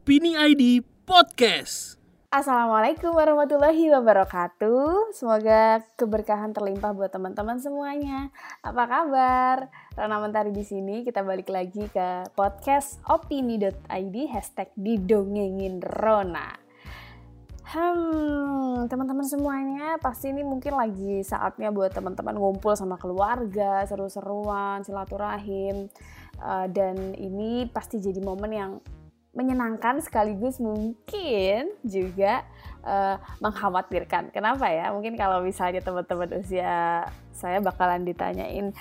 Opini ID Podcast. Assalamualaikum warahmatullahi wabarakatuh. Semoga keberkahan terlimpah buat teman-teman semuanya. Apa kabar? Rona Mentari di sini. Kita balik lagi ke podcast opini.id #didongengin Rona. Teman-teman semuanya pasti ini mungkin lagi saatnya buat teman-teman ngumpul sama keluarga, seru-seruan, silaturahim. Dan ini pasti jadi momen yang menyenangkan sekaligus mungkin juga mengkhawatirkan. Kenapa ya? Mungkin kalau misalnya teman-teman usia saya bakalan ditanyain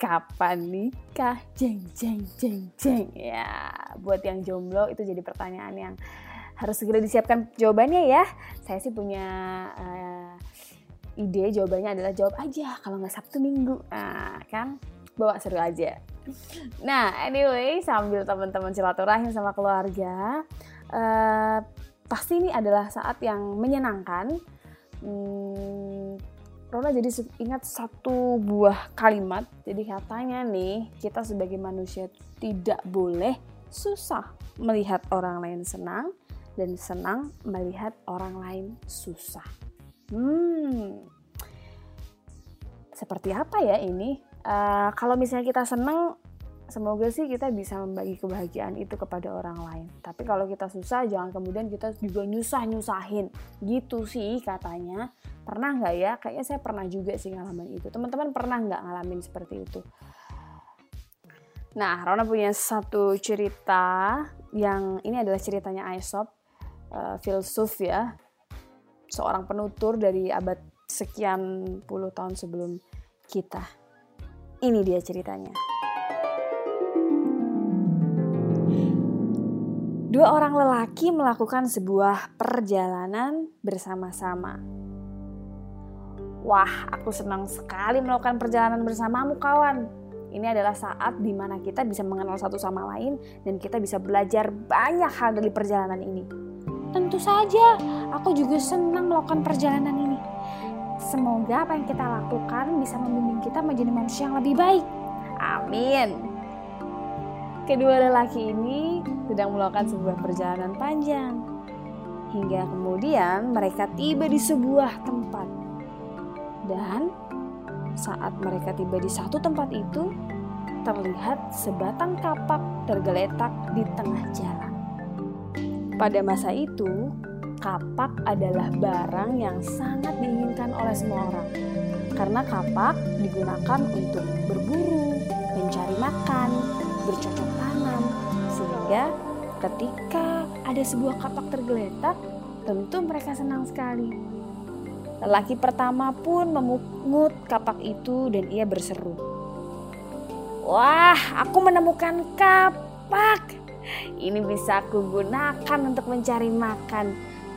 kapan nikah, jeng. Ya, buat yang jomblo itu jadi pertanyaan yang harus segera disiapkan jawabannya ya. Saya sih punya ide jawabannya adalah jawab aja kalau nggak Sabtu Minggu. Nah, kan bawa seru aja. Nah, anyway, sambil teman-teman silaturahim sama keluarga, pasti ini adalah saat yang menyenangkan. Rona jadi ingat satu buah kalimat. Jadi katanya nih, kita sebagai manusia tidak boleh susah melihat orang lain senang dan senang melihat orang lain susah. Seperti apa ya ini? Kalau misalnya kita senang, semoga sih kita bisa membagi kebahagiaan itu kepada orang lain. Tapi kalau kita susah, jangan kemudian kita juga nyusahin. Gitu sih katanya. Pernah nggak ya? Kayaknya saya pernah juga sih ngalamin itu. Teman-teman pernah nggak ngalamin seperti itu? Nah, Rona punya satu cerita yang ini adalah ceritanya Aesop, filsuf ya, seorang penutur dari abad sekian puluh tahun sebelum kita. Ini dia ceritanya. Dua orang lelaki melakukan sebuah perjalanan bersama-sama. Wah, aku senang sekali melakukan perjalanan bersamamu, kawan. Ini adalah saat di mana kita bisa mengenal satu sama lain dan kita bisa belajar banyak hal dari perjalanan ini. Tentu saja, aku juga senang melakukan perjalanan ini. Semoga apa yang kita lakukan bisa membimbing kita menjadi manusia yang lebih baik. Amin. Kedua lelaki ini sedang melakukan sebuah perjalanan panjang. Hingga kemudian mereka tiba di sebuah tempat. Dan saat mereka tiba di satu tempat itu, terlihat sebatang kapak tergeletak di tengah jalan. Pada masa itu, kapak adalah barang yang sangat diinginkan oleh semua orang. Karena kapak digunakan untuk berburu, mencari makan, bercocok tanam. Sehingga ketika ada sebuah kapak tergeletak, tentu mereka senang sekali. Lelaki pertama pun memungut kapak itu dan ia berseru, "Wah, aku menemukan kapak. Ini bisa aku gunakan untuk mencari makan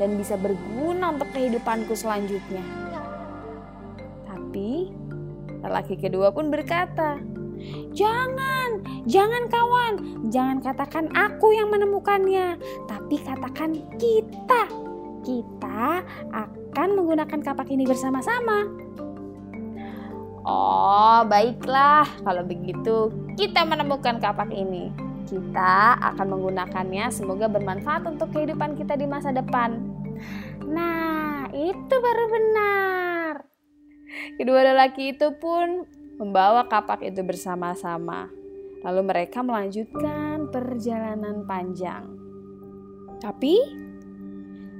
dan bisa berguna untuk kehidupanku selanjutnya." Tapi lelaki kedua pun berkata, Jangan kawan, jangan katakan aku yang menemukannya, tapi katakan kita. Kita akan menggunakan kapak ini bersama-sama." "Oh, baiklah, kalau begitu kita menemukan kapak ini. Kita akan menggunakannya, semoga bermanfaat untuk kehidupan kita di masa depan." Nah, itu baru benar. Kedua lelaki itu pun membawa kapak itu bersama-sama. Lalu mereka melanjutkan perjalanan panjang. Tapi,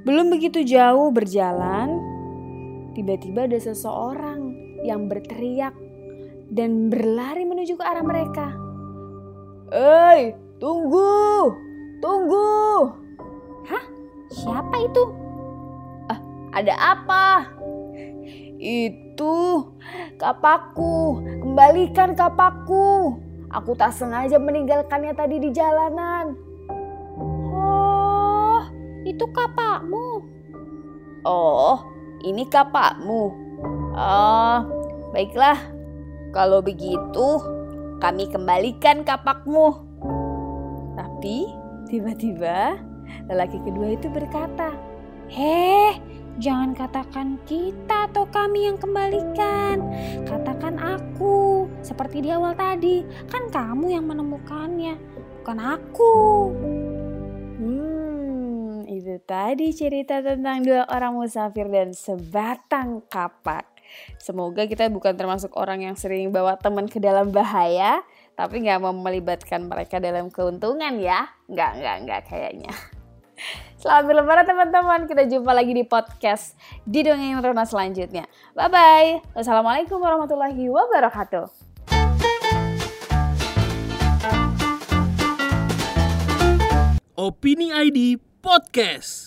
belum begitu jauh berjalan, tiba-tiba ada seseorang yang berteriak dan berlari menuju ke arah mereka. "Hei, tunggu. Hah? Siapa itu? Ada apa?" "Itu kapakku, kembalikan kapakku. Aku tak sengaja meninggalkannya tadi di jalanan." "Oh, itu kapakmu." "Oh, ini kapakmu. Baiklah, kalau begitu kami kembalikan kapakmu." Tapi tiba-tiba lelaki kedua itu berkata, "Heh, jangan katakan kita atau kami yang kembalikan. Katakan aku, seperti di awal tadi. Kan kamu yang menemukannya, bukan aku." itu tadi cerita tentang dua orang musafir dan sebatang kapak. Semoga kita bukan termasuk orang yang sering bawa teman ke dalam bahaya, tapi gak mau melibatkan mereka dalam keuntungan ya. Enggak kayaknya. Selamat berlebaran teman-teman. Kita jumpa lagi di podcast di Dongeng Rona selanjutnya. Bye-bye. Wassalamualaikum warahmatullahi wabarakatuh. Opini ID Podcast.